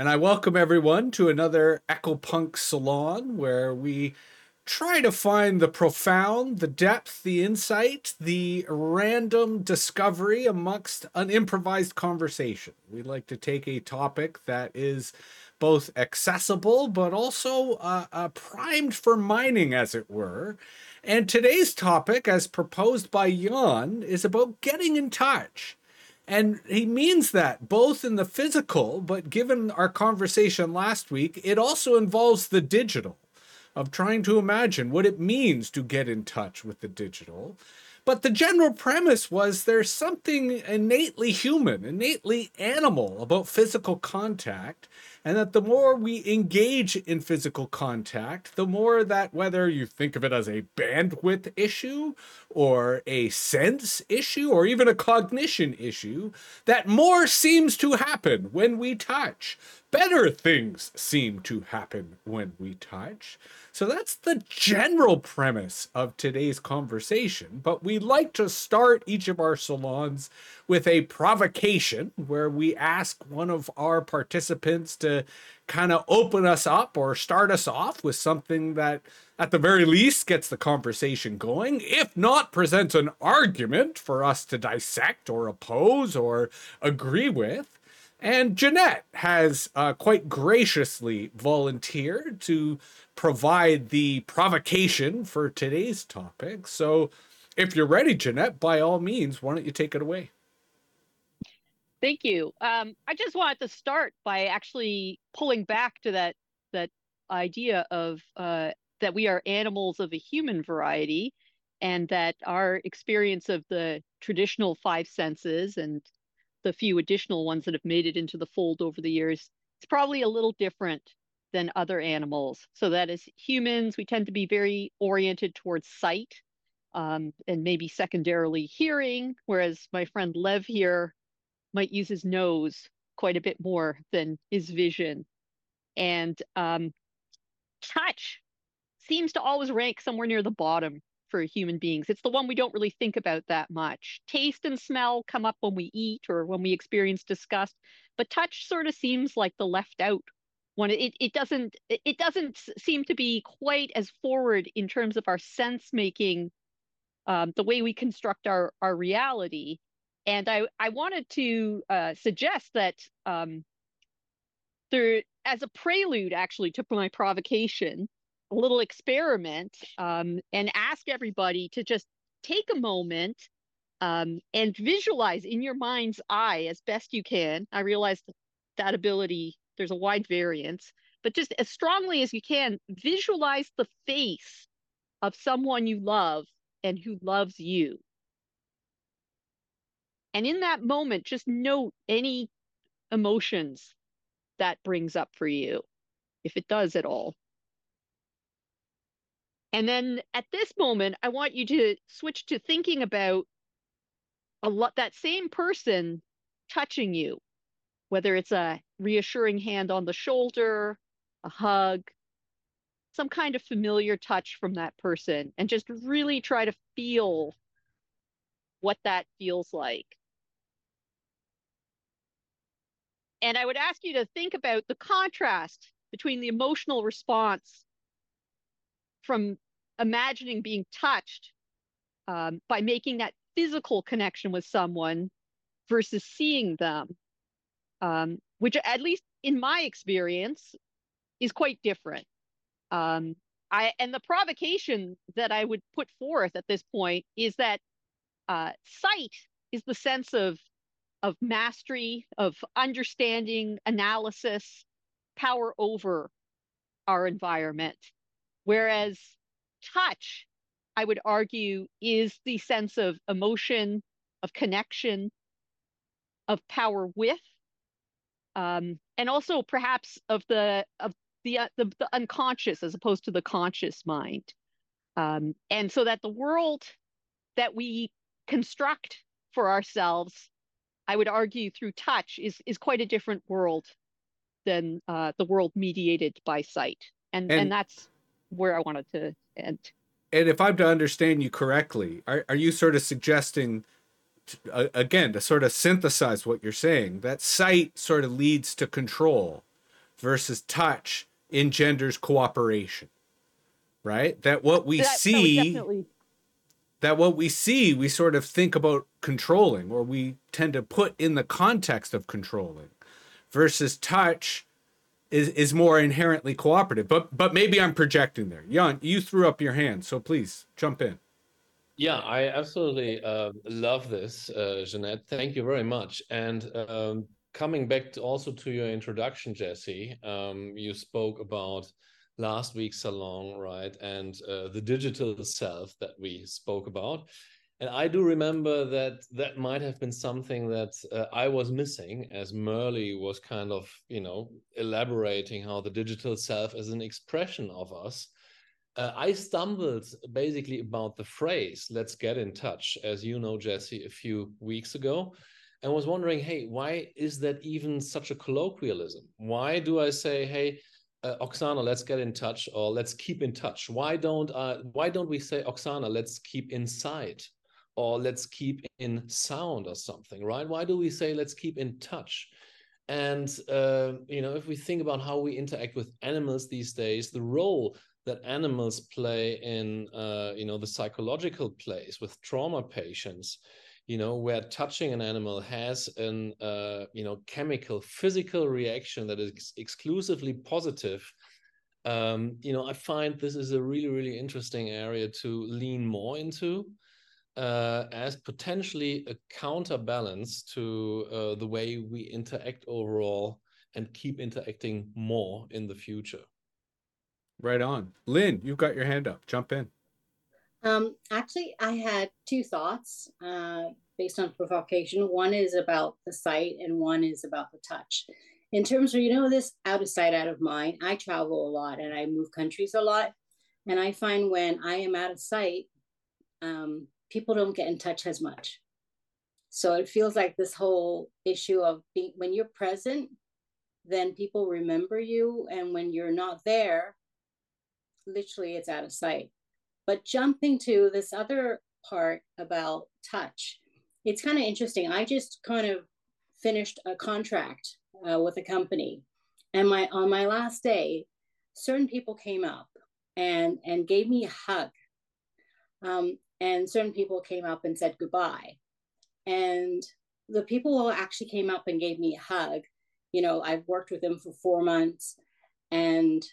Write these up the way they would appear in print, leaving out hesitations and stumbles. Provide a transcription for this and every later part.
And I welcome everyone to another Ecopunk Salon, where we try to find the profound, the depth, the insight, the random discovery amongst an improvised conversation. We like to take a topic that is both accessible, but also primed for mining, as it were. And today's topic, as proposed by Jan, is about getting in touch. And he means that both in the physical, but given our conversation last week, it also involves the digital, of trying to imagine what it means to get in touch with the digital. But the general premise was there's something innately human, innately animal about physical contact, and that the more we engage in physical contact, the more that, whether you think of it as a bandwidth issue or a sense issue or even a cognition issue, that more seems to happen when we touch. Better things seem to happen when we touch. So that's the general premise of today's conversation. But we like to start each of our salons with a provocation where we ask one of our participants to kind of open us up or start us off with something that at the very least gets the conversation going, if not presents an argument for us to dissect or oppose or agree with. And Jeanette has quite graciously volunteered to provide the provocation for today's topic. So if you're ready, Jeanette, by all means, why don't you take it away? Thank you. I just wanted to start by actually pulling back to that idea of that we are animals of a human variety, and that our experience of the traditional five senses and the few additional ones that have made it into the fold over the years, it's probably a little different than other animals. So that as humans, we tend to be very oriented towards sight and maybe secondarily hearing, whereas my friend Lev here might use his nose quite a bit more than his vision. And touch seems to always rank somewhere near the bottom for human beings. It's the one we don't really think about that much. Taste and smell come up when we eat or when we experience disgust, but touch sort of seems like the left out one. It doesn't seem to be quite as forward in terms of our sense making, the way we construct our reality. And I wanted to suggest that there, as a prelude actually to my provocation, a little experiment, and ask everybody to just take a moment and visualize in your mind's eye as best you can. I realize that ability, there's a wide variance, but just as strongly as you can, visualize the face of someone you love and who loves you. And in that moment, just note any emotions that brings up for you, if it does at all. And then at this moment, I want you to switch to thinking about that same person touching you, whether it's a reassuring hand on the shoulder, a hug, some kind of familiar touch from that person, and just really try to feel what that feels like. And I would ask you to think about the contrast between the emotional response from imagining being touched by making that physical connection with someone versus seeing them, which at least in my experience is quite different. And the provocation that I would put forth at this point is that sight is the sense of mastery, of understanding, analysis, power over our environment. Whereas touch, I would argue, is the sense of emotion, of connection, of power with, and also perhaps of the unconscious as opposed to the conscious mind. And so that the world that we construct for ourselves, I would argue through touch, is quite a different world than the world mediated by sight. And that's where I wanted to end. And if I'm to understand you correctly, are you sort of suggesting, again, to sort of synthesize what you're saying, that sight sort of leads to control, versus touch engenders cooperation, right? That what we see, we sort of think about controlling, or we tend to put in the context of controlling, versus touch is more inherently cooperative. But maybe I'm projecting there. Jan, you threw up your hand, so please jump in. Yeah, I absolutely love this, Jeanette. Thank you very much. And coming back to also to your introduction, Jesse, you spoke about last week's salon, right? And the digital self that we spoke about. And I do remember that that might have been something that I was missing, as Murley was kind of, you know, elaborating how the digital self is an expression of us. I stumbled basically about the phrase, let's get in touch, as you know, Jesse, a few weeks ago, and was wondering, hey, why is that even such a colloquialism? Why do I say, hey, Oksana, let's get in touch, or let's keep in touch? Why don't we say, Oksana, let's keep inside, or let's keep in sound or something, right? Why do we say, let's keep in touch? And, you know, if we think about how we interact with animals these days, the role that animals play in, you know, the psychological place with trauma patients, you know, where touching an animal has an, you know, chemical, physical reaction that is exclusively positive. You know, I find this is a really, really interesting area to lean more into as potentially a counterbalance to the way we interact overall and keep interacting more in the future. Right on. Lynn, you've got your hand up. Jump in. Actually, I had two thoughts based on provocation. One is about the sight and one is about the touch. In terms of, you know, this out of sight, out of mind, I travel a lot and I move countries a lot. And I find when I am out of sight, people don't get in touch as much. So it feels like this whole issue of being, when you're present, then people remember you. And when you're not there, literally it's out of sight. But jumping to this other part about touch, it's kind of interesting. I just kind of finished a contract with a company, and on my last day, certain people came up and gave me a hug, and certain people came up and said goodbye. And the people who actually came up and gave me a hug, you know, I've worked with them for 4 months, and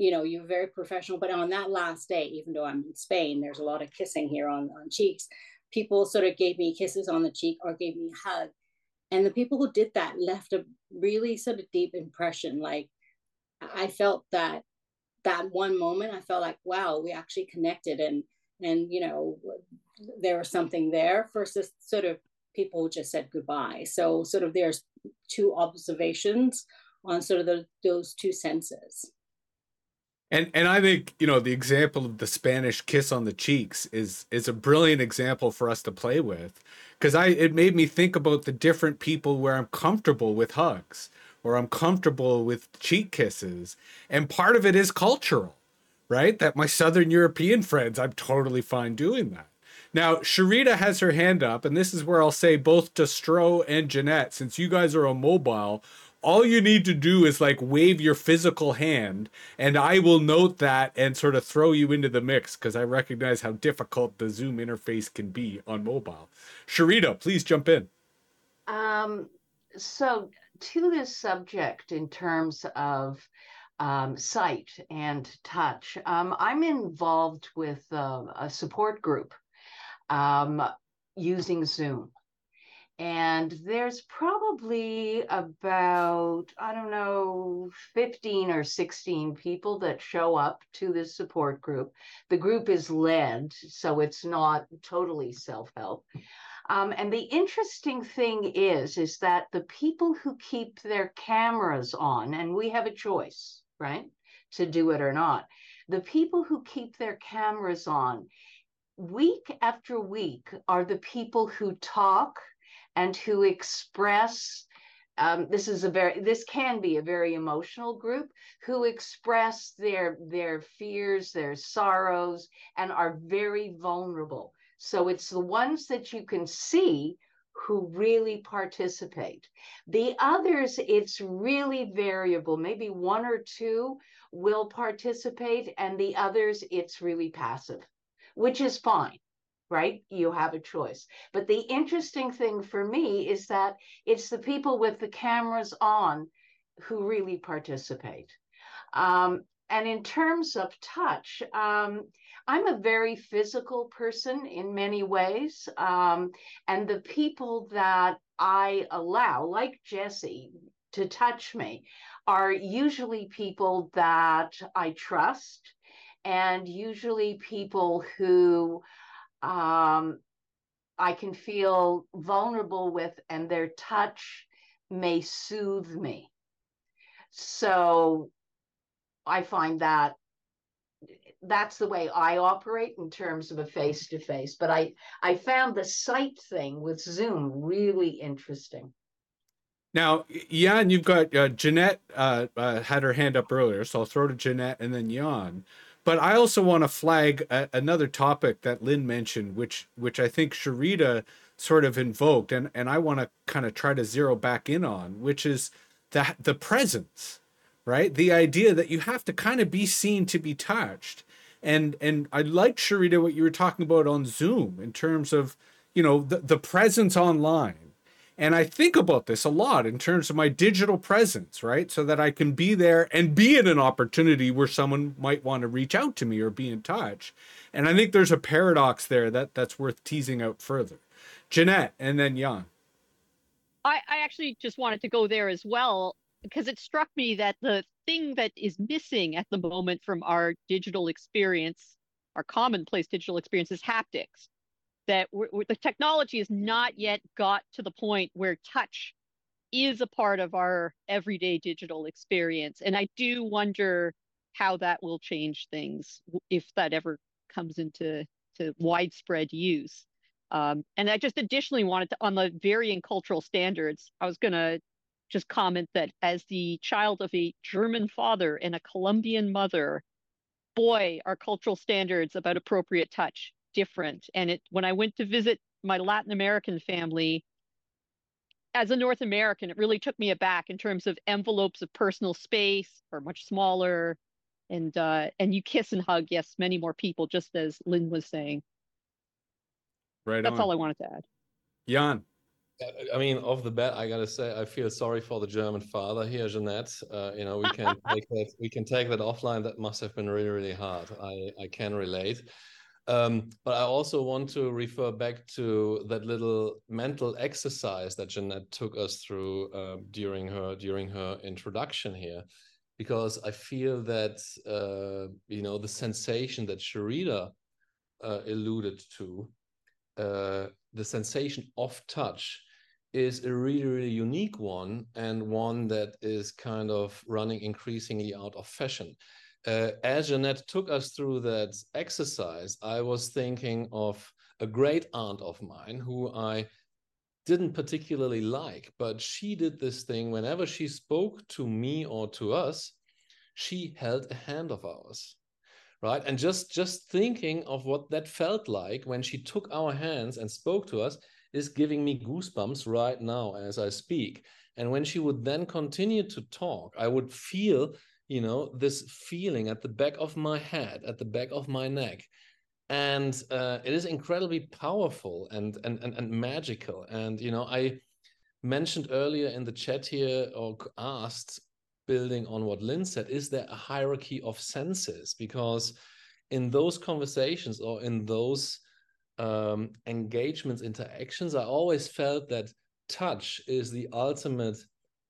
you know, you're very professional, but on that last day, even though I'm in Spain, there's a lot of kissing here on cheeks. People sort of gave me kisses on the cheek or gave me a hug. And the people who did that left a really sort of deep impression. Like, I felt that one moment, I felt like, wow, we actually connected and you know, there was something there versus sort of people who just said goodbye. So sort of there's two observations on sort of those two senses. And I think, you know, the example of the Spanish kiss on the cheeks is a brilliant example for us to play with, because it made me think about the different people where I'm comfortable with hugs or I'm comfortable with cheek kisses. And part of it is cultural, right? That my Southern European friends, I'm totally fine doing that. Now, Sherida has her hand up, and this is where I'll say both to Stroh and Jeanette, since you guys are on mobile, all you need to do is like wave your physical hand, and I will note that and sort of throw you into the mix, because I recognize how difficult the Zoom interface can be on mobile. Sherida, please jump in. So to this subject in terms of sight and touch, I'm involved with a support group using Zoom. And there's probably about, I don't know, 15 or 16 people that show up to this support group. The group is led, so it's not totally self-help. And the interesting thing is that the people who keep their cameras on, and we have a choice, right, to do it or not. The people who keep their cameras on week after week are the people who talk and who express, this can be a very emotional group, who express their fears, their sorrows, and are very vulnerable. So it's the ones that you can see who really participate. The others, it's really variable. Maybe one or two will participate, and the others, it's really passive, which is fine, right? You have a choice. But the interesting thing for me is that it's the people with the cameras on who really participate. And in terms of touch, I'm a very physical person in many ways. And the people that I allow, like Jesse, to touch me are usually people that I trust, and usually people who I can feel vulnerable with, and their touch may soothe me. So I find that that's the way I operate in terms of a face-to-face. But I found the sight thing with Zoom really interesting. Now, Jan, you've got Jeanette had her hand up earlier, so I'll throw to Jeanette and then Jan. But I also want to flag another topic that Lynn mentioned, which I think Sherida sort of invoked, and I want to kind of try to zero back in on, which is the presence. Right? The idea that you have to kind of be seen to be touched. And I like, Sherida, what you were talking about on Zoom in terms of, you know, the presence online. And I think about this a lot in terms of my digital presence, right? So that I can be there and be in an opportunity where someone might want to reach out to me or be in touch. And I think there's a paradox there that's worth teasing out further. Jeanette, and then Jan. I actually just wanted to go there as well, because it struck me that the thing that is missing at the moment from our digital experience, our commonplace digital experience, is haptics. That the technology has not yet got to the point where touch is a part of our everyday digital experience. And I do wonder how that will change things if that ever comes into widespread use. And I just additionally wanted to, on the varying cultural standards, I was going to just comment that as the child of a German father and a Colombian mother, boy, are cultural standards about appropriate touch different. And when I went to visit my Latin American family, as a North American, it really took me aback in terms of envelopes of personal space are much smaller, and you kiss and hug, yes, many more people, just as Lynn was saying. Right. That's on. All I wanted to add. Jan. I mean, off the bat, I gotta say, I feel sorry for the German father here, Jeanette. You know, we can take that offline. That must have been really, really hard. I can relate. But I also want to refer back to that little mental exercise that Jeanette took us through during her introduction here, because I feel that you know, the sensation that Sherida alluded to, the sensation of touch, is a really, really unique one, and one that is kind of running increasingly out of fashion. As Jeanette took us through that exercise, I was thinking of a great aunt of mine who I didn't particularly like, but she did this thing. Whenever she spoke to me or to us, she held a hand of ours. Right. And just thinking of what that felt like when she took our hands and spoke to us is giving me goosebumps right now as I speak. And when she would then continue to talk, I would feel, you know, this feeling at the back of my head, at the back of my neck. And it is incredibly powerful and magical. And, you know, I mentioned earlier in the chat here, or asked, building on what Lynn said, is there a hierarchy of senses? Because in those conversations or in those engagements, interactions, I always felt that touch is the ultimate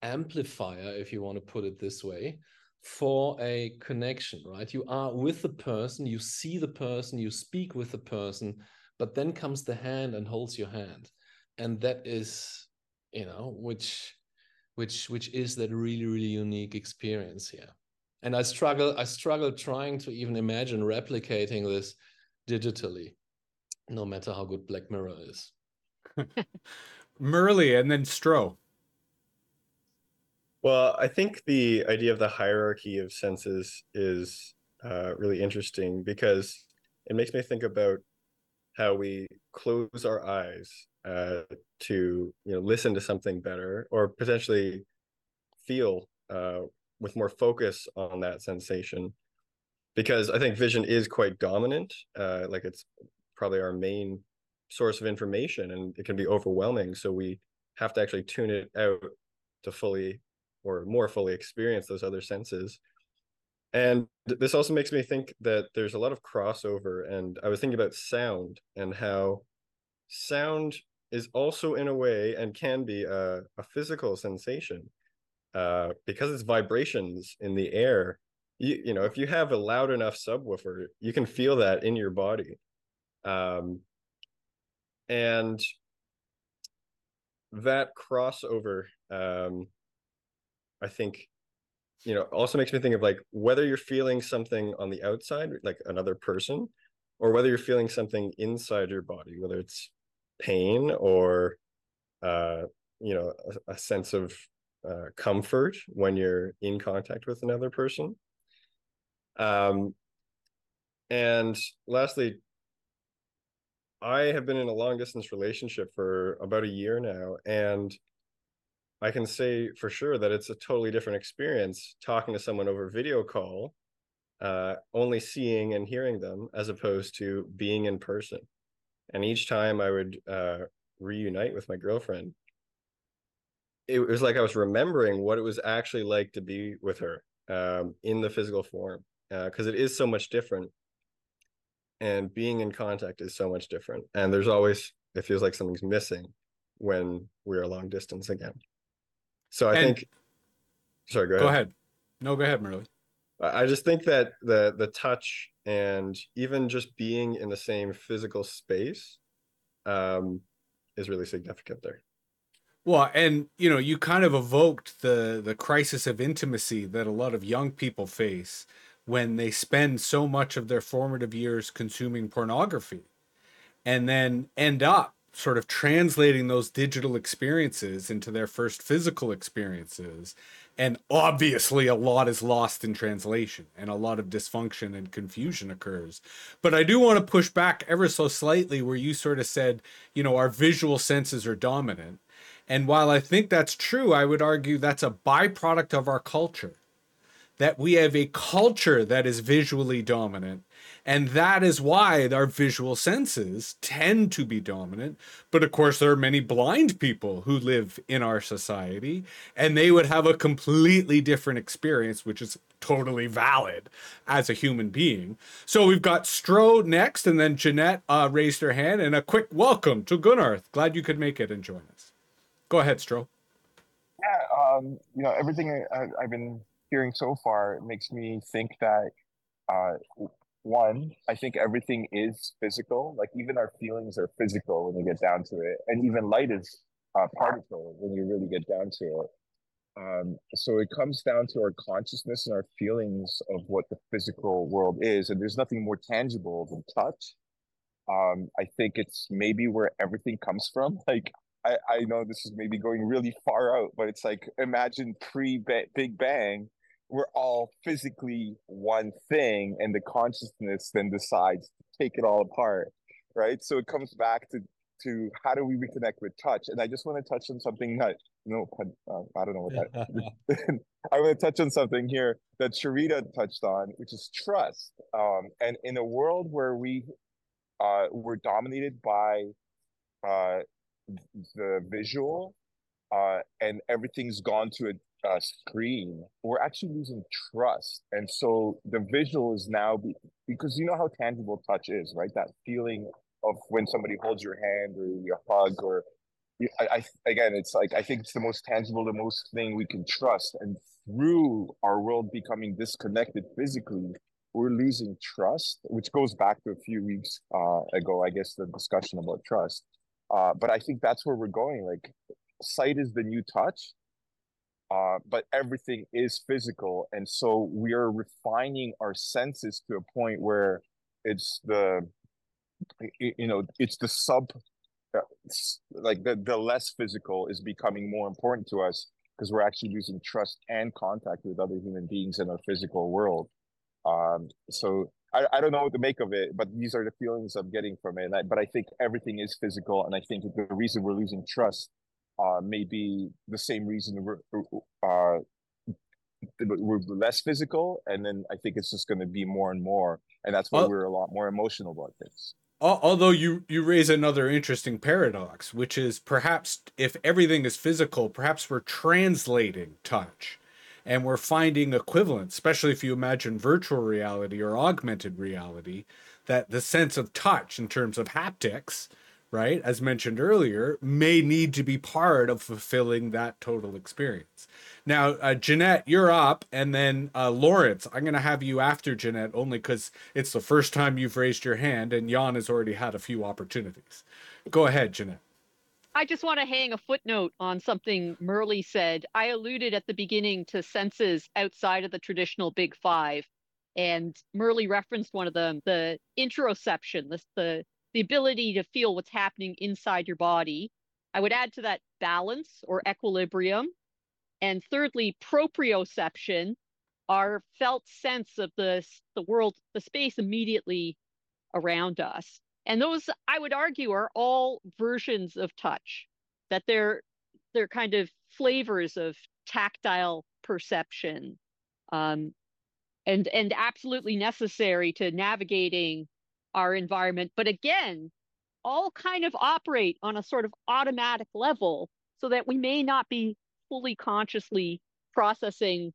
amplifier, if you want to put it this way, for a connection, right? You are with the person, you see the person, you speak with the person, but then comes the hand and holds your hand. And that is, you know, which is that really, really unique experience here. And I struggle trying to even imagine replicating this digitally, no matter how good Black Mirror is. Murley and then Stroh. Well, I think the idea of the hierarchy of senses is really interesting, because it makes me think about how we close our eyes to, you know, listen to something better, or potentially feel with more focus on that sensation. Because I think vision is quite dominant, like it's probably our main source of information, and it can be overwhelming. So we have to actually tune it out to fully or more fully experience those other senses. And this also makes me think that there's a lot of crossover. And I was thinking about sound and how sound is also in a way and can be a physical sensation because it's vibrations in the air. You know, if you have a loud enough subwoofer, you can feel that in your body. And that crossover, I think, you know, also makes me think of like whether you're feeling something on the outside, like another person, or whether you're feeling something inside your body, whether it's pain or, you know, a sense of comfort when you're in contact with another person. And lastly, I have been in a long distance relationship for about a year now, and I can say for sure that it's a totally different experience talking to someone over video call, only seeing and hearing them, as opposed to being in person. And each time I would reunite with my girlfriend, it was like I was remembering what it was actually like to be with her in the physical form. Because it is so much different, and being in contact is so much different, and there's always, it feels like something's missing when we're long distance again. So I think sorry, go ahead. No, go ahead, Murley. I just think that the touch and even just being in the same physical space is really significant there. Well, and you know, you kind of evoked the crisis of intimacy that a lot of young people face when they spend so much of their formative years consuming pornography, and then end up sort of translating those digital experiences into their first physical experiences. And obviously a lot is lost in translation, and a lot of dysfunction and confusion occurs. But I do want to push back ever so slightly where you sort of said, you know, our visual senses are dominant. And while I think that's true, I would argue that's a byproduct of our culture. That we have a culture that is visually dominant. And that is why our visual senses tend to be dominant. But of course, there are many blind people who live in our society, and they would have a completely different experience, which is totally valid as a human being. So we've got Stroh next, and then Jeanette raised her hand, and a quick welcome to Gunarth. Glad you could make it and join us. Go ahead, Stroh. Yeah, you know, everything I've been hearing so far makes me think that one, I think everything is physical. Like even our feelings are physical when you get down to it, and even light is particle when you really get down to it. So it comes down to our consciousness and our feelings of what the physical world is, and there's nothing more tangible than touch. I think it's maybe where everything comes from. Like I know this is maybe going really far out, but it's like imagine pre-Big Bang. We're all physically one thing, and the consciousness then decides to take it all apart, right? So it comes back to how do we reconnect with touch? And I just want to touch on something that, I don't know what that I want to touch on something here that Sherida touched on, which is trust. And in a world where we're dominated by the visual and everything's gone to a screen, we're actually losing trust. And so the visual is now because you know how tangible touch is, right? That feeling of when somebody holds your hand or your hug, or again, it's like I think it's the most tangible, the most thing we can trust. And through our world becoming disconnected physically, we're losing trust, which goes back to a few weeks ago, I guess, the discussion about trust. But I think that's where we're going. Like sight is the new touch, but everything is physical. And so we are refining our senses to a point where it's the less physical is becoming more important to us, because we're actually losing trust and contact with other human beings in our physical world. So I don't know what to make of it, but these are the feelings I'm getting from it. And but I think everything is physical. And I think the reason we're losing trust may be the same reason we're less physical. And then I think it's just going to be more and more. And that's why we're a lot more emotional about this. Although you raise another interesting paradox, which is perhaps if everything is physical, perhaps we're translating touch. And we're finding equivalents, especially if you imagine virtual reality or augmented reality, that the sense of touch in terms of haptics, right, as mentioned earlier, may need to be part of fulfilling that total experience. Now, Jeanette, you're up, and then Lawrence, I'm going to have you after Jeanette only because it's the first time you've raised your hand and Jan has already had a few opportunities. Go ahead, Jeanette. I just want to hang a footnote on something Murley said. I alluded at the beginning to senses outside of the traditional big five, and Murley referenced one of them, the interoception, the ability to feel what's happening inside your body. I would add to that balance or equilibrium. And thirdly, proprioception, our felt sense of the world, the space immediately around us. And those, I would argue, are all versions of touch, that they're kind of flavors of tactile perception, and absolutely necessary to navigating our environment. But again, all kind of operate on a sort of automatic level so that we may not be fully consciously processing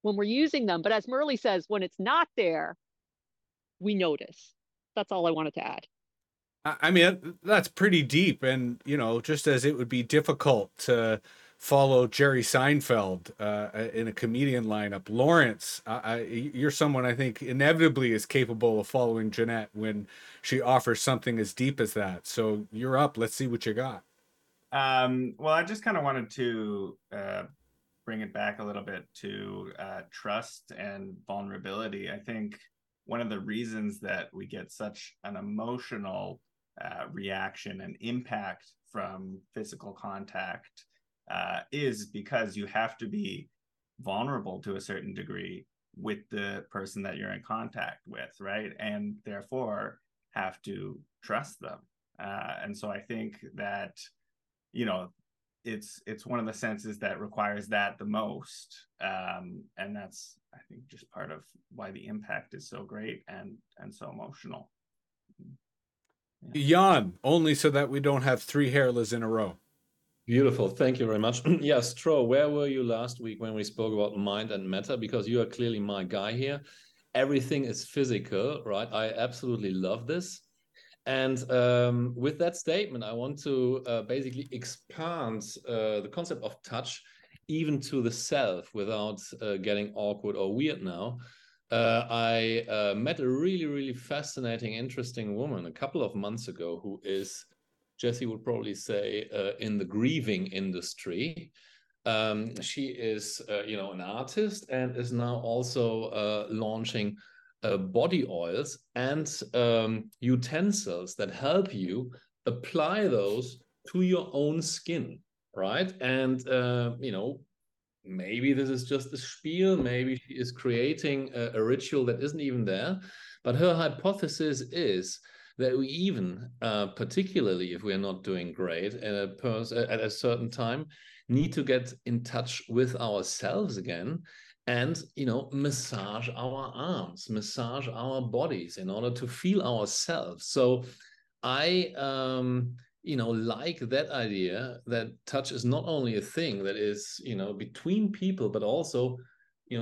when we're using them. But as Murley says, when it's not there, we notice. That's all I wanted to add. I mean, that's pretty deep. And, you know, just as it would be difficult to follow Jerry Seinfeld in a comedian lineup, Lawrence, you're someone I think inevitably is capable of following Jeanette when she offers something as deep as that. So you're up. Let's see what you got. Well, I just kind of wanted to bring it back a little bit to trust and vulnerability. I think one of the reasons that we get such an emotional reaction and impact from physical contact is because you have to be vulnerable to a certain degree with the person that you're in contact with, right? And therefore have to trust them. And so I think that, you know, it's one of the senses that requires that the most. And that's, I think, just part of why the impact is so great and so emotional. Yeah. Jan, only so that we don't have three hairless in a row. Beautiful. Thank you very much. Yeah, Stroh, where were you last week when we spoke about mind and matter? Because you are clearly my guy here. Everything is physical, right? I absolutely love this. And with that statement, I want to basically expand the concept of touch even to the self without getting awkward or weird now. I met a really, really fascinating, interesting woman a couple of months ago who is, Jesse would probably say, in the grieving industry. She is, an artist and is now also launching body oils and utensils that help you apply those to your own skin, right? And, maybe this is just a spiel, maybe she is creating a ritual that isn't even there. But her hypothesis is that we even, particularly if we're not doing great at a certain time, need to get in touch with ourselves again. And, massage our arms, massage our bodies in order to feel ourselves. So I, like that idea that touch is not only a thing that is, between people, but also,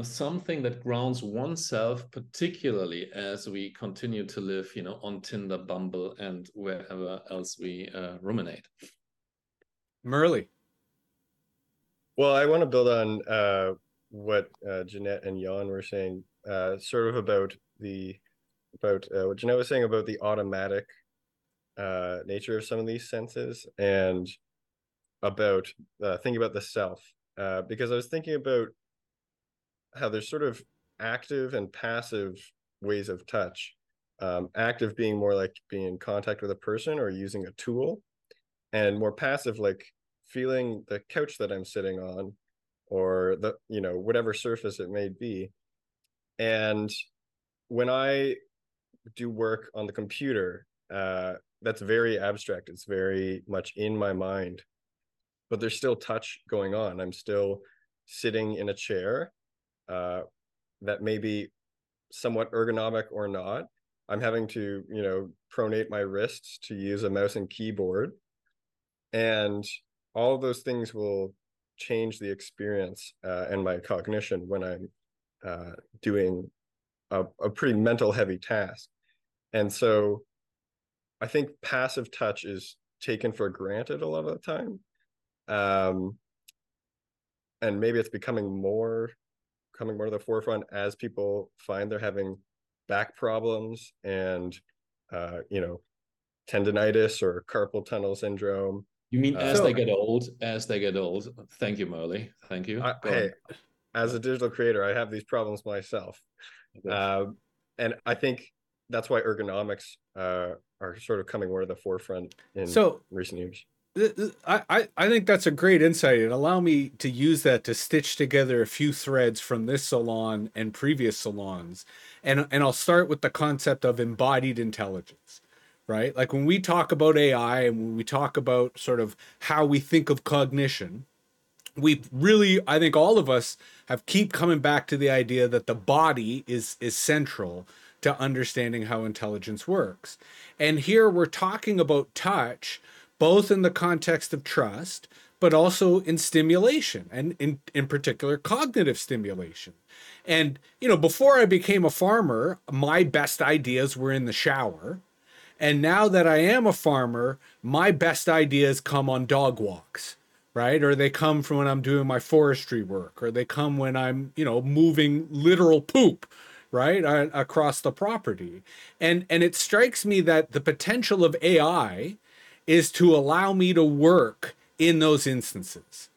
something that grounds oneself, particularly as we continue to live, on Tinder, Bumble, and wherever else we ruminate. Murley. Well, I want to build on what Jeanette and Jan were saying, sort of about what Jeanette was saying about the automatic nature of some of these senses, and about thinking about the self, because I was thinking about how there's sort of active and passive ways of touch, active being more like being in contact with a person or using a tool, and more passive like feeling the couch that I'm sitting on or the whatever surface it may be. And when I do work on the computer that's very abstract. It's very much in my mind, but there's still touch going on. I'm still sitting in a chair that may be somewhat ergonomic or not. I'm having to, you know, pronate my wrists to use a mouse and keyboard. And all of those things will change the experience and my cognition when I'm doing a pretty mental heavy task. And so I think passive touch is taken for granted a lot of the time. And maybe it's coming more to the forefront as people find they're having back problems and, you know, tendinitis or carpal tunnel syndrome. You mean as they get old, Thank you, Murley. Thank you. Hey, as a digital creator, I have these problems myself. Okay. And I think that's why ergonomics are sort of coming more to the forefront in recent years. I think that's a great insight, and allow me to use that to stitch together a few threads from this salon and previous salons. And I'll start with the concept of embodied intelligence, right? Like when we talk about AI and when we talk about sort of how we think of cognition, we really, I think all of us keep coming back to the idea that the body is central to understanding how intelligence works. And here we're talking about touch, both in the context of trust, but also in stimulation, and in particular, cognitive stimulation. And, you know, before I became a farmer, my best ideas were in the shower. And now that I am a farmer, my best ideas come on dog walks, right? Or they come from when I'm doing my forestry work, or they come when I'm, you know, moving literal poop, right, across the property. And it strikes me that the potential of AI is to allow me to work in those instances,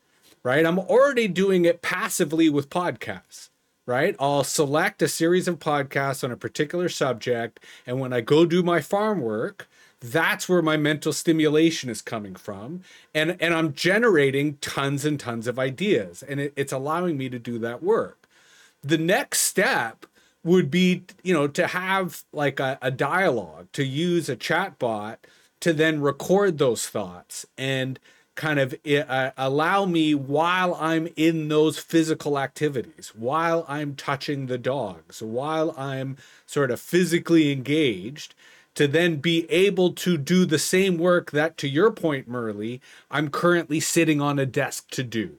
right? I'm already doing it passively with podcasts, right? I'll select a series of podcasts on a particular subject, and when I go do my farm work, that's where my mental stimulation is coming from. And I'm generating tons and tons of ideas, and it's allowing me to do that work. The next step would be, you know, to have like a dialogue, to use a chatbot to then record those thoughts and kind of allow me, while I'm in those physical activities, while I'm touching the dogs, while I'm sort of physically engaged, to then be able to do the same work that, to your point, Murley, I'm currently sitting on a desk to do,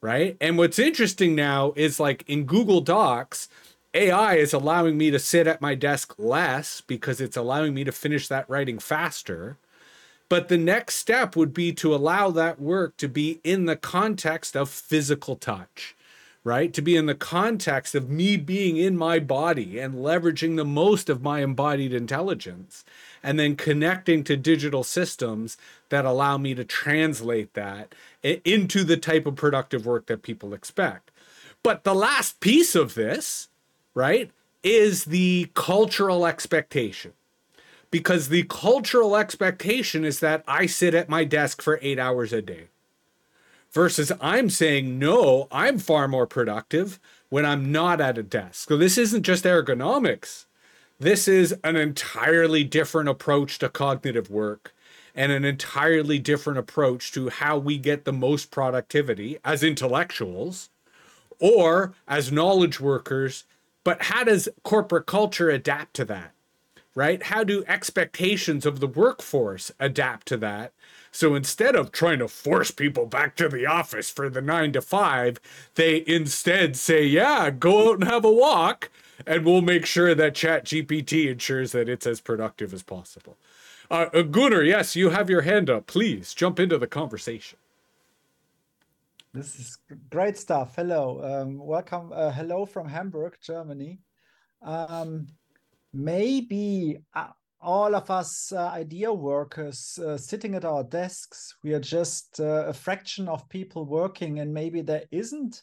right? And what's interesting now is, like, in Google Docs, AI is allowing me to sit at my desk less because it's allowing me to finish that writing faster. But the next step would be to allow that work to be in the context of physical touch, right? To be in the context of me being in my body and leveraging the most of my embodied intelligence, and then connecting to digital systems that allow me to translate that into the type of productive work that people expect. But the last piece of this, right, is the cultural expectation. Because the cultural expectation is that I sit at my desk for 8 hours a day. Versus I'm saying, no, I'm far more productive when I'm not at a desk. So this isn't just ergonomics. This is an entirely different approach to cognitive work and an entirely different approach to how we get the most productivity as intellectuals or as knowledge workers. But how does corporate culture adapt to that, right? How do expectations of the workforce adapt to that? So instead of trying to force people back to the office for the 9 to 5, they instead say, yeah, go out and have a walk, and we'll make sure that ChatGPT ensures that it's as productive as possible. Gunnar, yes, you have your hand up. Please jump into the conversation. This is great stuff. Hello, welcome. Hello from Hamburg, Germany. Maybe all of us idea workers sitting at our desks, we are just a fraction of people working, and maybe there isn't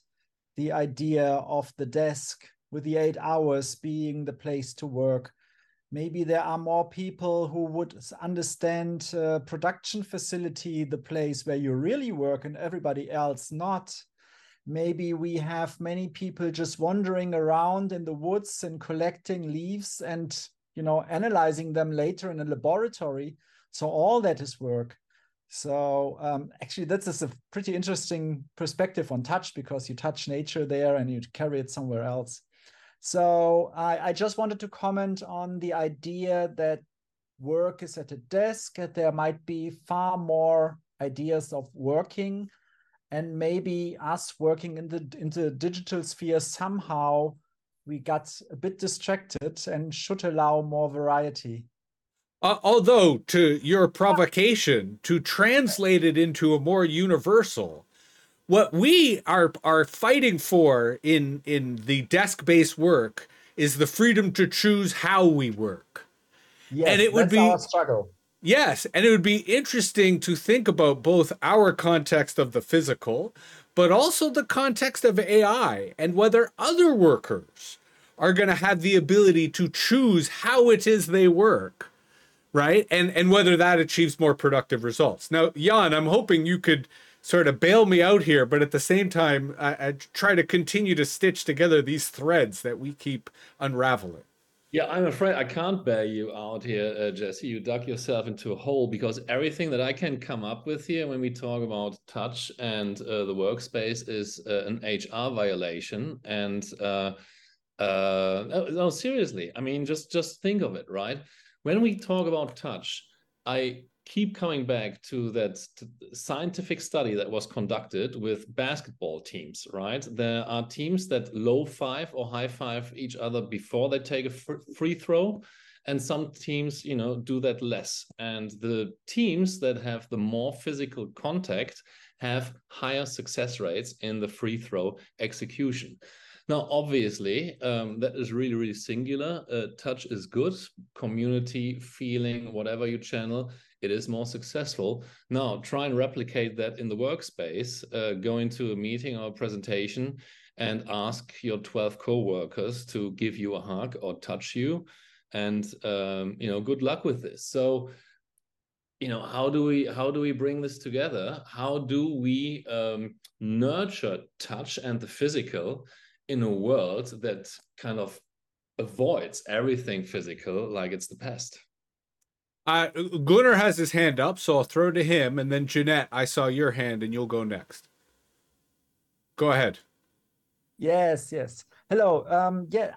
the idea of the desk with the 8 hours being the place to work. Maybe there are more people who would understand production facility, the place where you really work and everybody else not. Maybe we have many people just wandering around in the woods and collecting leaves and you know, analyzing them later in a laboratory. So all that is work. So actually, that's just a pretty interesting perspective on touch, because you touch nature there and you carry it somewhere else. So I just wanted to comment on the idea that work is at a desk, that there might be far more ideas of working, and maybe us working in the digital sphere somehow we got a bit distracted and should allow more variety. Although, to your provocation, to translate it into a more universal, what we are fighting for in the desk-based work is the freedom to choose how we work. Yes, and it would be our struggle. Yes, and it would be interesting to think about both our context of the physical, but also the context of AI, and whether other workers are going to have the ability to choose how it is they work. Right? And whether that achieves more productive results. Now, Jan, I'm hoping you could sort of bail me out here, but at the same time, I try to continue to stitch together these threads that we keep unraveling. Yeah, I'm afraid I can't bail you out here, Jesse. You dug yourself into a hole, because everything that I can come up with here when we talk about touch and the workspace is an HR violation. And no, seriously, I mean, just think of it, right? When we talk about touch, I keep coming back to that scientific study that was conducted with basketball teams, right? There are teams that low five or high five each other before they take a free throw. And some teams, you know, do that less. And the teams that have the more physical contact have higher success rates in the free throw execution. Now, obviously, that is really, really singular. Touch is good. Community, feeling, whatever you channel, it is more successful. Now, try and replicate that in the workspace. Go into a meeting or a presentation and ask your 12 coworkers to give you a hug or touch you. And, you know, good luck with this. So, you know, how do we bring this together? How do we nurture touch and the physical in a world that kind of avoids everything physical like it's the past? Gunnar has his hand up, so I'll throw to him. And then Jeanette, I saw your hand and you'll go next. Go ahead. Yes. Hello.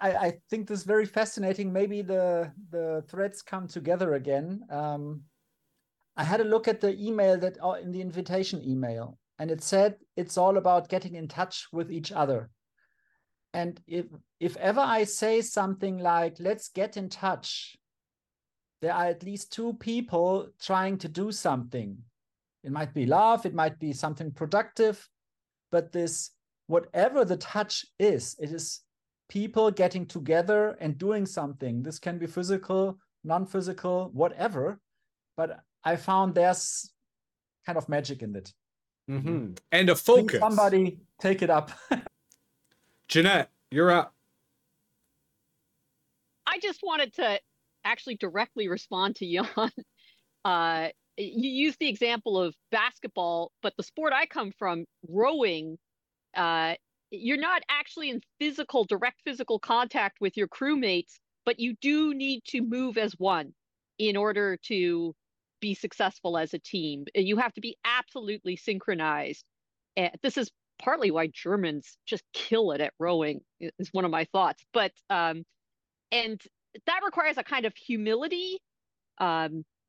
I think this is very fascinating. Maybe the threads come together again. I had a look at the email that in the invitation email, and it said it's all about getting in touch with each other. And if ever I say something like, let's get in touch, there are at least two people trying to do something. It might be love, it might be something productive, but this, whatever the touch is, it is people getting together and doing something. This can be physical, non-physical, whatever, but I found there's kind of magic in it. Mm-hmm. And a focus. Please, somebody take it up. Jeanette, you're up. I just wanted to actually directly respond to Jan. You used the example of basketball, but the sport I come from, rowing, you're not actually in direct physical contact with your crewmates, but you do need to move as one in order to be successful as a team. You have to be absolutely synchronized. This is partly why Germans just kill it at rowing, is one of my thoughts. But and that requires a kind of humility,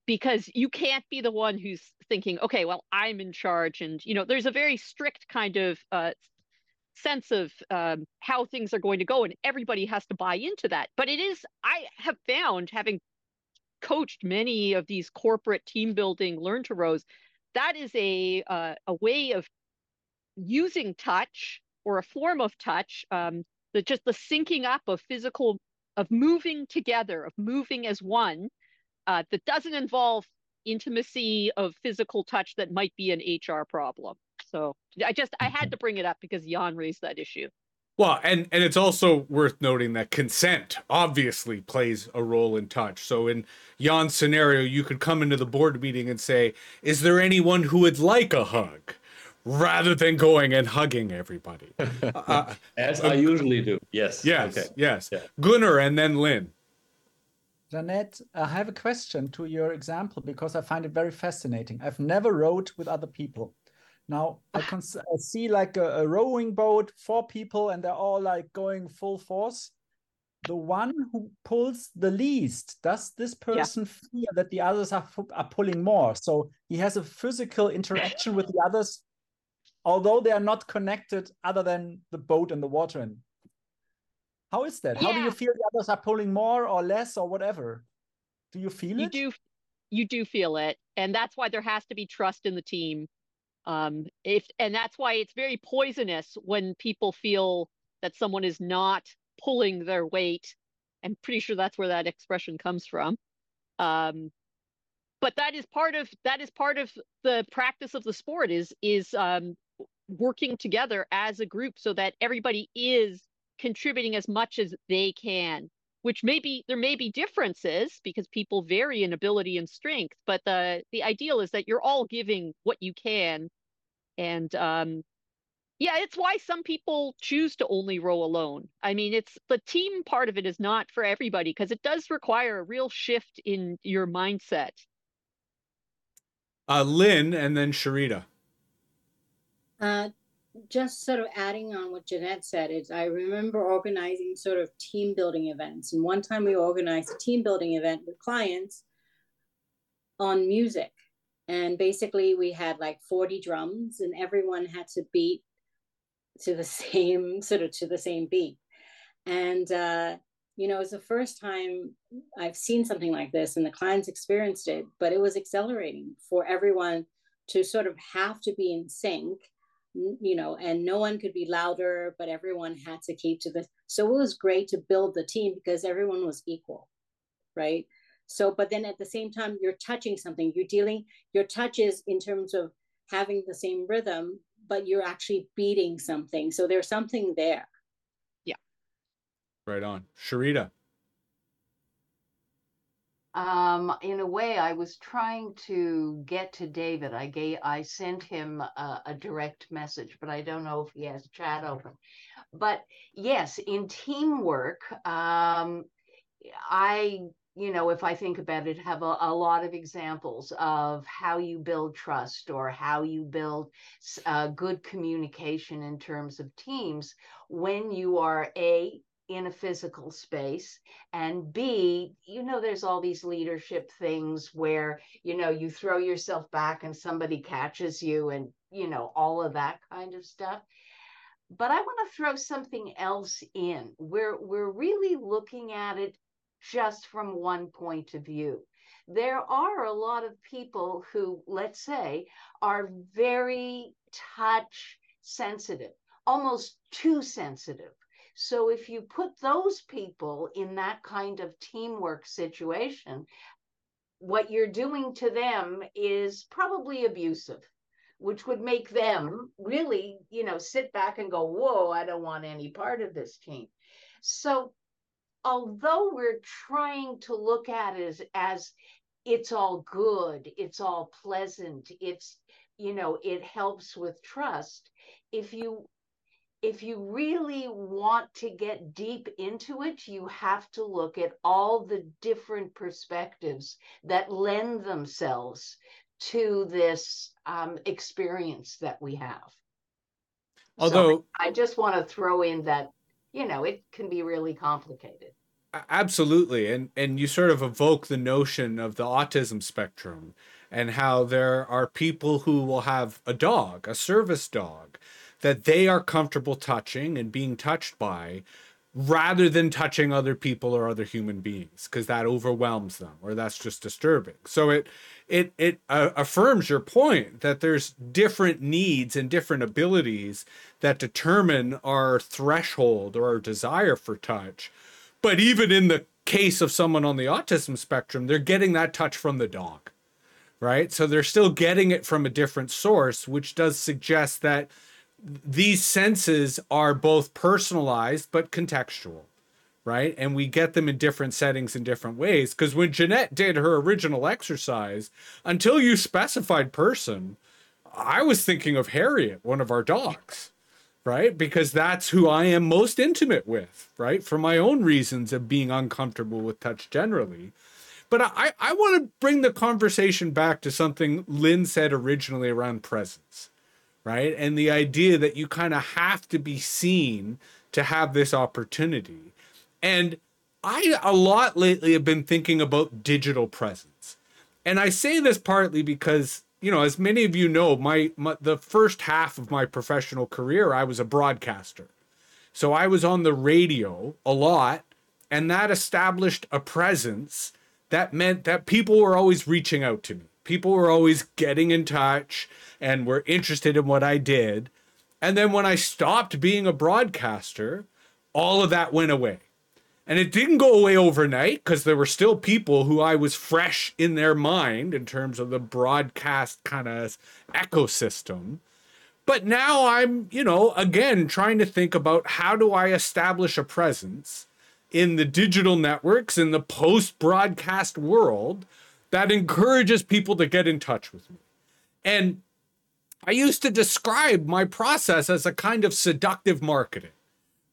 because you can't be the one who's thinking, okay, well, I'm in charge. And, you know, there's a very strict kind of sense of how things are going to go. And everybody has to buy into that. But it is, I have found, having coached many of these corporate team building learn to rows, that is a way of using touch, or a form of touch, the syncing up of physical, of moving together, of moving as one, that doesn't involve intimacy of physical touch that might be an HR problem. So I had to bring it up because Jan raised that issue. Well, and it's also worth noting that consent obviously plays a role in touch. So in Jan's scenario, you could come into the board meeting and say, is there anyone who would like a hug? Rather than going and hugging everybody. As I usually do. Yes. Yes. Okay. Yes. Yeah. Gunnar and then Lynn. Jeanette, I have a question to your example because I find it very fascinating. I've never rowed with other people. Now I see like a rowing boat, 4 people, and they're all like going full force. The one who pulls the least, does this person fear that the others are pulling more? So he has a physical interaction with the others, although they are not connected other than the boat and the water. And how is that? Yeah. How do you feel the others are pulling more or less or whatever? Do you feel it? You do feel it. And that's why there has to be trust in the team. And that's why it's very poisonous when people feel that someone is not pulling their weight. I'm pretty sure that's where that expression comes from. But that is part of the practice of the sport is working together as a group so that everybody is contributing as much as they can, which there may be differences because people vary in ability and strength, but the ideal is that you're all giving what you can. And it's why some people choose to only row alone. I mean, it's the team part of it is not for everybody because it does require a real shift in your mindset. Lynn and then Sherida. Just sort of adding on what Jeanette said is I remember organizing sort of team building events. And one time we organized a team building event with clients on music. And basically we had like 40 drums and everyone had to beat to the same beat. And, it was the first time I've seen something like this and the clients experienced it, but it was exhilarating for everyone to sort of have to be in sync, and no one could be louder, but everyone had to keep to this. So it was great to build the team because everyone was equal, right? So, but then at the same time, you're touching something, your touch is in terms of having the same rhythm, but you're actually beating something. So there's something there. Yeah. Right on. Sherida. In a way, I was trying to get to David. I sent him a direct message, but I don't know if he has chat open. But yes, in teamwork, if I think about it, have a lot of examples of how you build trust or how you build good communication in terms of teams when you are A, in a physical space, and B, there's all these leadership things where, you throw yourself back and somebody catches you and, all of that kind of stuff. But I want to throw something else in. We're really looking at it just from one point of view. There are a lot of people who, let's say, are very touch sensitive, almost too sensitive. So if you put those people in that kind of teamwork situation, what you're doing to them is probably abusive, which would make them really, sit back and go, whoa, I don't want any part of this team. So although we're trying to look at it as it's all good, it's all pleasant, it's, it helps with trust. If you really want to get deep into it, you have to look at all the different perspectives that lend themselves to this experience that we have. Although so I just want to throw in that, it can be really complicated. Absolutely. And you sort of evoke the notion of the autism spectrum and how there are people who will have a dog, a service dog, that they are comfortable touching and being touched by rather than touching other people or other human beings because that overwhelms them or that's just disturbing. So it affirms your point that there's different needs and different abilities that determine our threshold or our desire for touch. But even in the case of someone on the autism spectrum, they're getting that touch from the dog, right? So they're still getting it from a different source, which does suggest that these senses are both personalized but contextual, right? And we get them in different settings in different ways. Because when Jeanette did her original exercise, until you specified person, I was thinking of Harriet, one of our dogs, right? Because that's who I am most intimate with, right? For my own reasons of being uncomfortable with touch generally. But I want to bring the conversation back to something Lynn said originally around presence, right? And the idea that you kind of have to be seen to have this opportunity. And I, a lot lately, have been thinking about digital presence. And I say this partly because, you know, as many of you know, the first half of my professional career, I was a broadcaster. So I was on the radio a lot, and that established a presence. That meant that people were always reaching out to me. People were always getting in touch and were interested in what I did. And then when I stopped being a broadcaster, all of that went away. And it didn't go away overnight, because there were still people who I was fresh in their mind in terms of the broadcast kind of ecosystem. But now I'm, you know, again, trying to think about how do I establish a presence in the digital networks, in the post-broadcast world that encourages people to get in touch with me. And I used to describe my process as a kind of seductive marketing.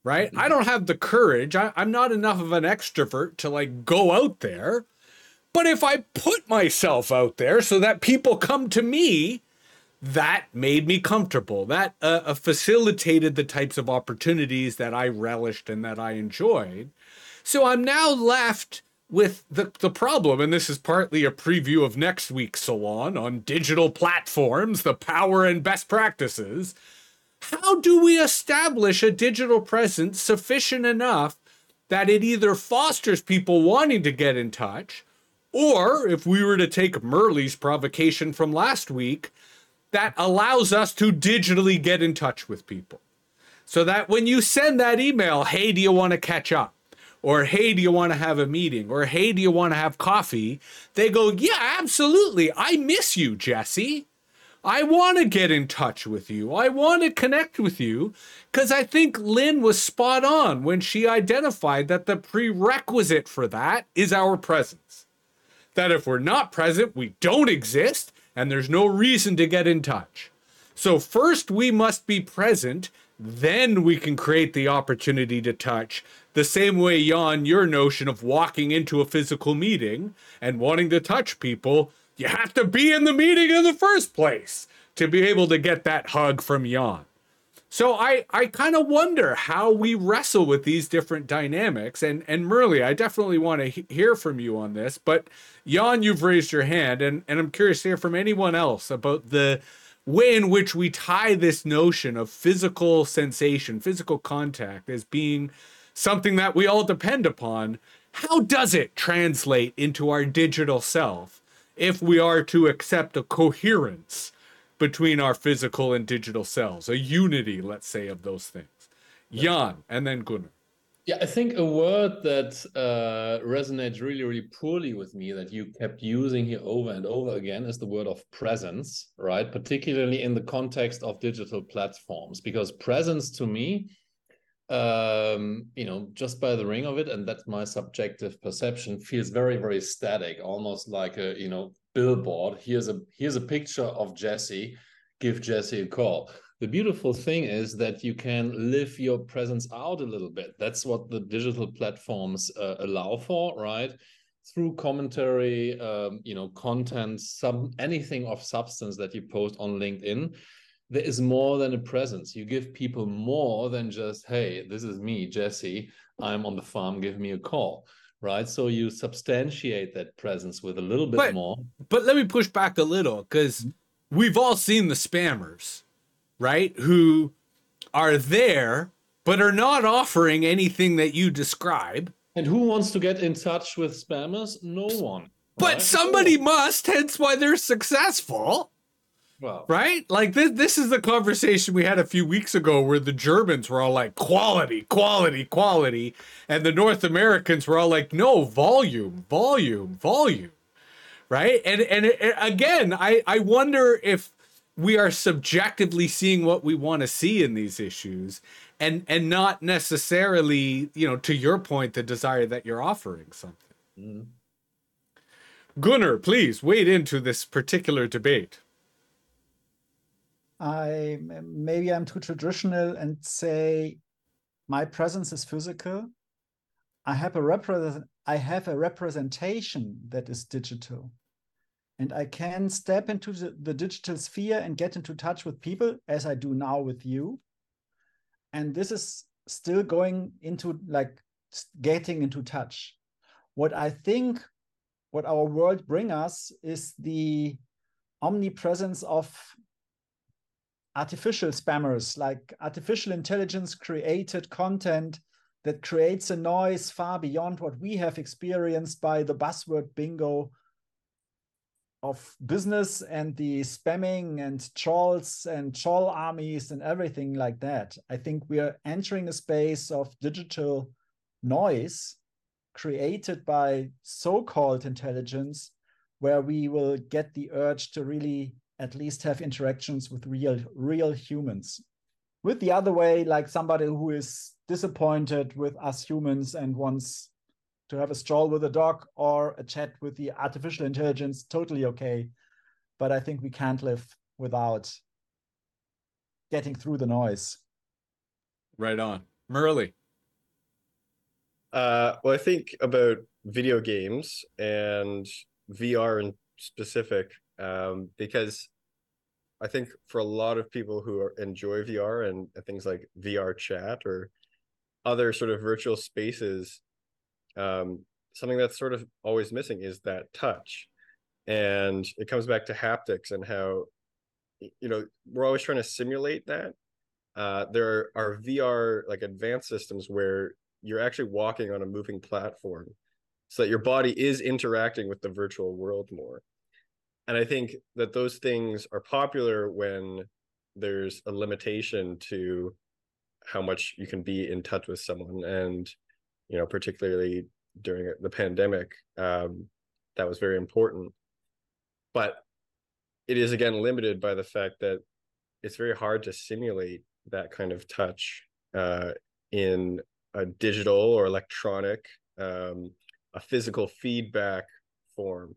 Right? I don't have the courage. I'm not enough of an extrovert to like go out there. But if I put myself out there so that people come to me, that made me comfortable. That facilitated the types of opportunities that I relished and that I enjoyed. So I'm now left with the problem, and this is partly a preview of next week's salon on digital platforms, the power and best practices. How do we establish a digital presence sufficient enough that it either fosters people wanting to get in touch, or if we were to take Murley's provocation from last week, that allows us to digitally get in touch with people? So that when you send that email, hey, do you want to catch up? Or hey, do you want to have a meeting? Or hey, do you want to have coffee? They go, yeah, absolutely. I miss you, Jesse. I want to get in touch with you. I want to connect with you, because I think Lynn was spot on when she identified that the prerequisite for that is our presence. That if we're not present, we don't exist, and there's no reason to get in touch. So first we must be present, then we can create the opportunity to touch. The same way, Jan, your notion of walking into a physical meeting and wanting to touch people, you have to be in the meeting in the first place to be able to get that hug from Jan. So I kind of wonder how we wrestle with these different dynamics. And Murley, I definitely want to hear from you on this. But Jan, you've raised your hand. And I'm curious to hear from anyone else about the way in which we tie this notion of physical sensation, physical contact as being something that we all depend upon. How does it translate into our digital self if we are to accept a coherence between our physical and digital selves, a unity, let's say, of those things? Jan, and then Gunnar. Yeah, I think a word that resonates really, really poorly with me that you kept using here over and over again is the word of presence, right? Particularly in the context of digital platforms, because presence to me, you know, just by the ring of it, and that's my subjective perception, feels very, very static, almost like a, you know, billboard. Here's a picture of Jesse. Give Jesse a call. The beautiful thing is that you can live your presence out a little bit. That's what the digital platforms allow for, right? Through commentary, you know, content, anything of substance that you post on LinkedIn. There is more than a presence. You give people more than just, hey, this is me, Jesse, I'm on the farm, give me a call, right? So you substantiate that presence with a little bit more. But let me push back a little, because we've all seen the spammers, right? Who are there, but are not offering anything that you describe. And who wants to get in touch with spammers? No one. But right? Somebody must, hence why they're successful. Well, right? Like this is the conversation we had a few weeks ago where the Germans were all like, quality, quality, quality. And the North Americans were all like, no, volume, volume, volume. Right? And again, I wonder if we are subjectively seeing what we want to see in these issues and not necessarily, you know, to your point, the desire that you're offering something. Mm-hmm. Gunnar, please wade into this particular debate. Maybe I'm too traditional and say my presence is physical. I have a representation that is digital. And I can step into the digital sphere and get into touch with people as I do now with you. And this is still going into like getting into touch. What I think, what our world brings us is the omnipresence of artificial spammers, like artificial intelligence created content that creates a noise far beyond what we have experienced by the buzzword bingo of business and the spamming and trolls and troll armies and everything like that. I think we are entering a space of digital noise created by so-called intelligence, where we will get the urge to really at least have interactions with real humans. With the other way, like somebody who is disappointed with us humans and wants to have a stroll with a dog or a chat with the artificial intelligence, totally okay. But I think we can't live without getting through the noise. Right on. Murley. Well, I think about video games and VR in specific, because I think for a lot of people who enjoy VR and things like VR chat or other sort of virtual spaces, something that's sort of always missing is that touch. And it comes back to haptics and how, you know, we're always trying to simulate that. There are VR like advanced systems where you're actually walking on a moving platform so that your body is interacting with the virtual world more. And I think that those things are popular when there's a limitation to how much you can be in touch with someone. And, you know, particularly during the pandemic, that was very important. But it is, again, limited by the fact that it's very hard to simulate that kind of touch in a digital or electronic, a physical feedback form.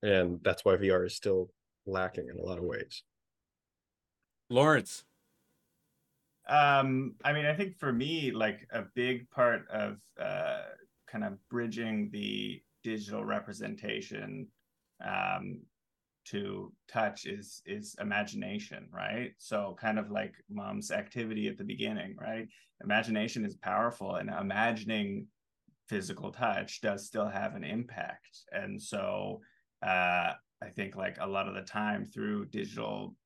And that's why VR is still lacking in a lot of ways. Lawrence. I mean, I think for me, like a big part of kind of bridging the digital representation to touch is imagination, right? So kind of like Mom's activity at the beginning, right? Imagination is powerful, and imagining physical touch does still have an impact. And so I think like a lot of the time through digital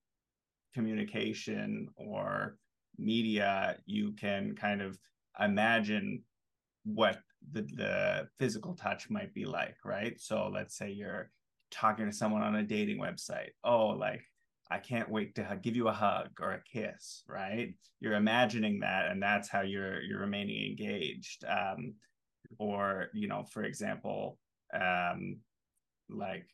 communication or media, you can kind of imagine what the physical touch might be like, right? So let's say you're talking to someone on a dating website. Oh, like, I can't wait to give you a hug or a kiss, right? You're imagining that, and that's how you're remaining engaged. Or, you know, for example, like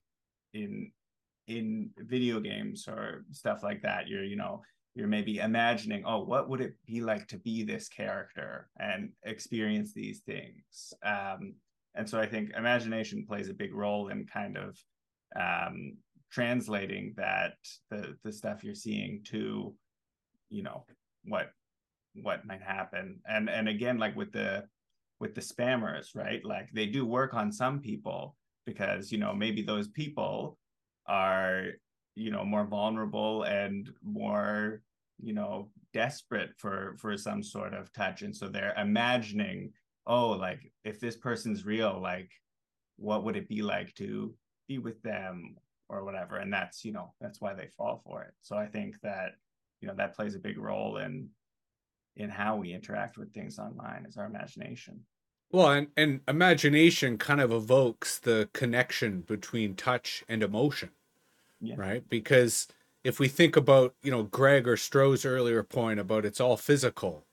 in video games or stuff like that, you're maybe imagining, oh, what would it be like to be this character and experience these things? And so I think imagination plays a big role in kind of translating that the stuff you're seeing to, you know, what might happen. And again, like with the spammers, right? Like they do work on some people because, you know, maybe those people are, you know, more vulnerable and more, you know, desperate for some sort of touch. And so they're imagining, oh, like if this person's real, like what would it be like to be with them or whatever? And that's, you know, that's why they fall for it. So I think that, you know, that plays a big role in how we interact with things online is our imagination. Well, and imagination kind of evokes the connection between touch and emotion, yeah. Right? Because if we think about, you know, Greg or Stroh's earlier point about it's all physical,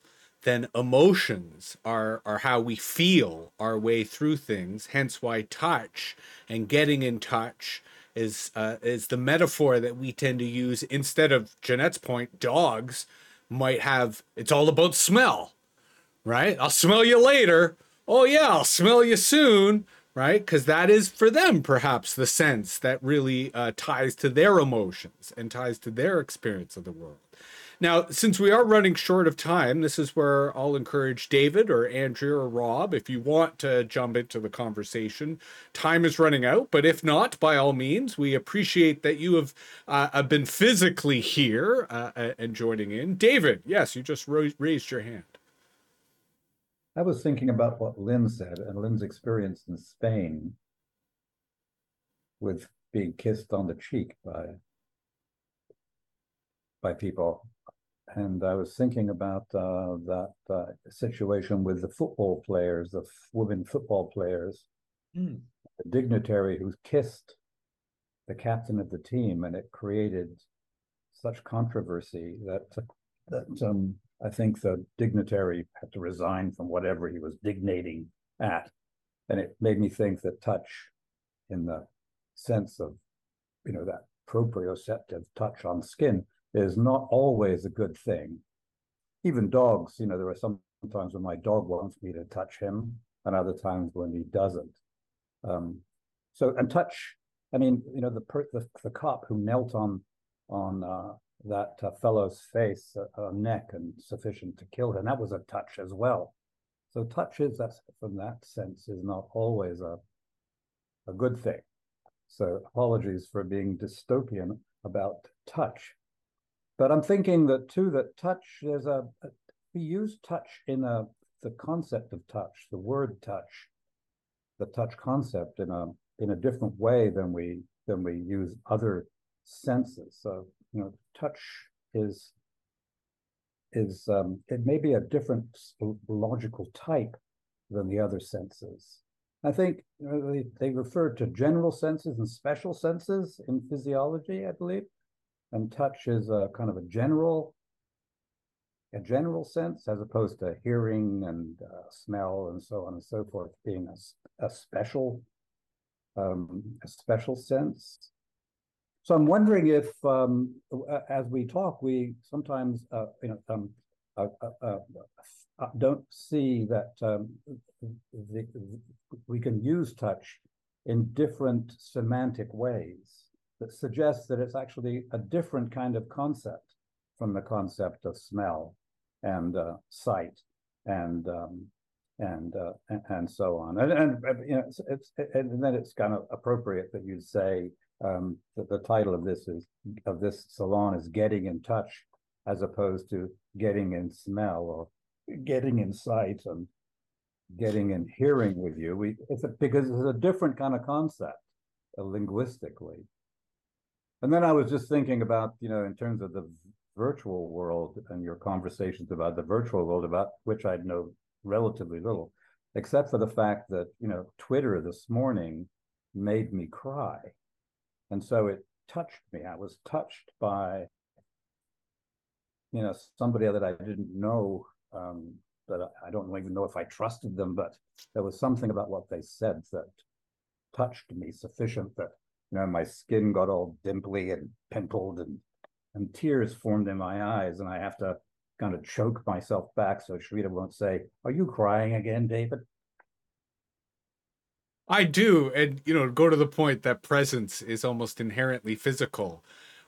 then emotions are how we feel our way through things, hence why touch and getting in touch is the metaphor that we tend to use instead of Jeanette's point, dogs might have, it's all about smell, right? I'll smell you later. Oh yeah, I'll smell you soon. right? Because that is for them, perhaps, the sense that really ties to their emotions and ties to their experience of the world. Now, since we are running short of time, this is where I'll encourage David or Andrea or Rob, if you want to jump into the conversation. Time is running out, but if not, by all means, we appreciate that you have been physically here and joining in. David, yes, you just raised your hand. I was thinking about what Lynn said and Lynn's experience in Spain with being kissed on the cheek by people. And I was thinking about that situation with the football players, the women football players, the dignitary who kissed the captain of the team, and it created such controversy that I think the dignitary had to resign from whatever he was dignating at. And it made me think that touch, in the sense of, you know, that proprioceptive touch on skin, is not always a good thing. Even dogs, you know, there are some times when my dog wants me to touch him and other times when he doesn't. And touch, I mean, you know, the cop who knelt on that fellow's face, neck, and sufficient to kill him, that was a touch as well. So touch is, from that sense, is not always a good thing. So apologies for being dystopian about touch. But I'm thinking that too, that touch, we use touch in the concept of touch, the word touch, the touch concept in a different way than we use other senses. So, you know, touch is it may be a different logical type than the other senses. I think, you know, they refer to general senses and special senses in physiology, I believe. And touch is a kind of a general sense, as opposed to hearing and smell and so on and so forth being a special sense. So I'm wondering if, as we talk, we sometimes don't see that we can use touch in different semantic ways that suggests that it's actually a different kind of concept from the concept of smell and sight and so on. And you know, and then it's kind of appropriate that you say that the title of this salon is Getting in Touch, as opposed to Getting in Smell or Getting in Sight and Getting in Hearing with You. Because it's a different kind of concept linguistically. And then I was just thinking about, you know, in terms of the virtual world and your conversations about the virtual world, about which I know relatively little, except for the fact that, you know, Twitter this morning made me cry. And so it touched me. I was touched by, you know, somebody that I didn't know, that I don't even know if I trusted them, but there was something about what they said that touched me sufficient that, you know, my skin got all dimply and pimpled and tears formed in my eyes, and I have to kind of choke myself back so Sherida won't say, "Are you crying again, David?" I do, and, you know, go to the point that presence is almost inherently physical.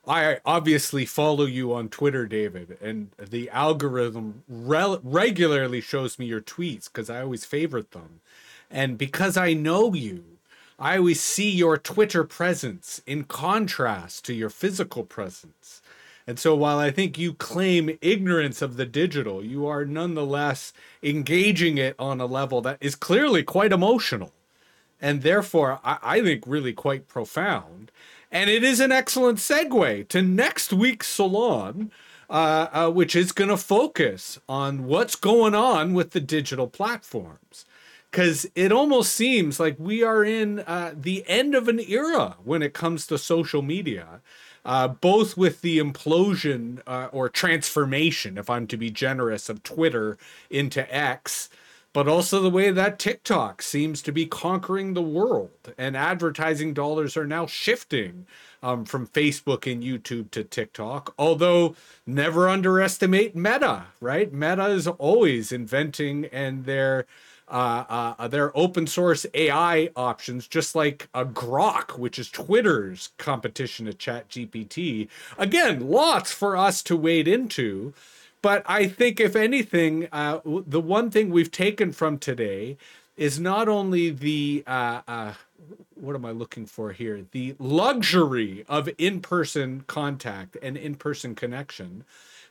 I obviously follow you on Twitter, David, and the algorithm regularly shows me your tweets because I always favorite them. And because I know you, I always see your Twitter presence in contrast to your physical presence. And so while I think you claim ignorance of the digital, you are nonetheless engaging it on a level that is clearly quite emotional and therefore I think really quite profound. And it is an excellent segue to next week's salon, which is going to focus on what's going on with the digital platforms. Because it almost seems like we are in the end of an era when it comes to social media, both with the implosion or transformation, if I'm to be generous, of Twitter into X, but also the way that TikTok seems to be conquering the world, and advertising dollars are now shifting from Facebook and YouTube to TikTok. Although never underestimate Meta, right? Meta is always inventing, and their open source AI options, just like a Grok, which is Twitter's competition to ChatGPT. Again, lots for us to wade into. But I think, if anything, the one thing we've taken from today is not only the, what am I looking for here? The luxury of in-person contact and in-person connection,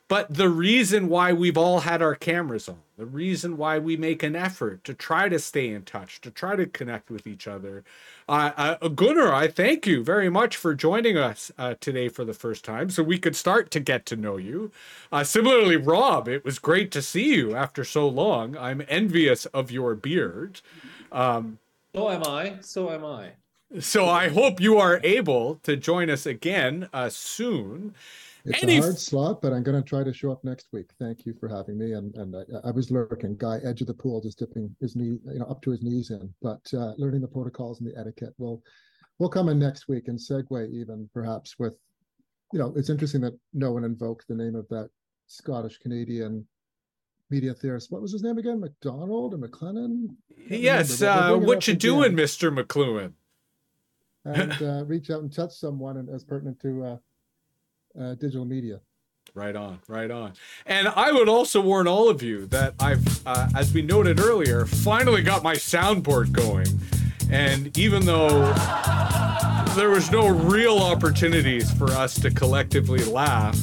but the reason why we've all had our cameras on, the reason why we make an effort to try to stay in touch, to try to connect with each other. Gunnar, I thank you very much for joining us today for the first time so we could start to get to know you. Similarly, Rob, it was great to see you after so long. I'm envious of your beard. So am I. So I hope you are able to join us again soon. It's a hard slot, but I'm going to try to show up next week. Thank you for having me. And I was lurking, guy edge of the pool, just dipping his knee, up to his knees in. But learning the protocols and the etiquette will come in next week, and segue even perhaps with, it's interesting that no one invoked the name of that Scottish Canadian media theorist. What was his name again? MacDonald or McLennan? Yes. What you doing, Mr. McLuhan? And reach out and touch someone, and as pertinent to digital media. Right on. And I would also warn all of you that I've, as we noted earlier, finally got my soundboard going. And even though there was no real opportunities for us to collectively laugh,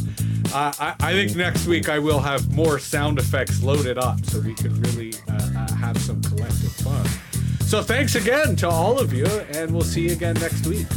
I think next week I will have more sound effects loaded up so we can really have some collective fun. So thanks again to all of you, and we'll see you again next week.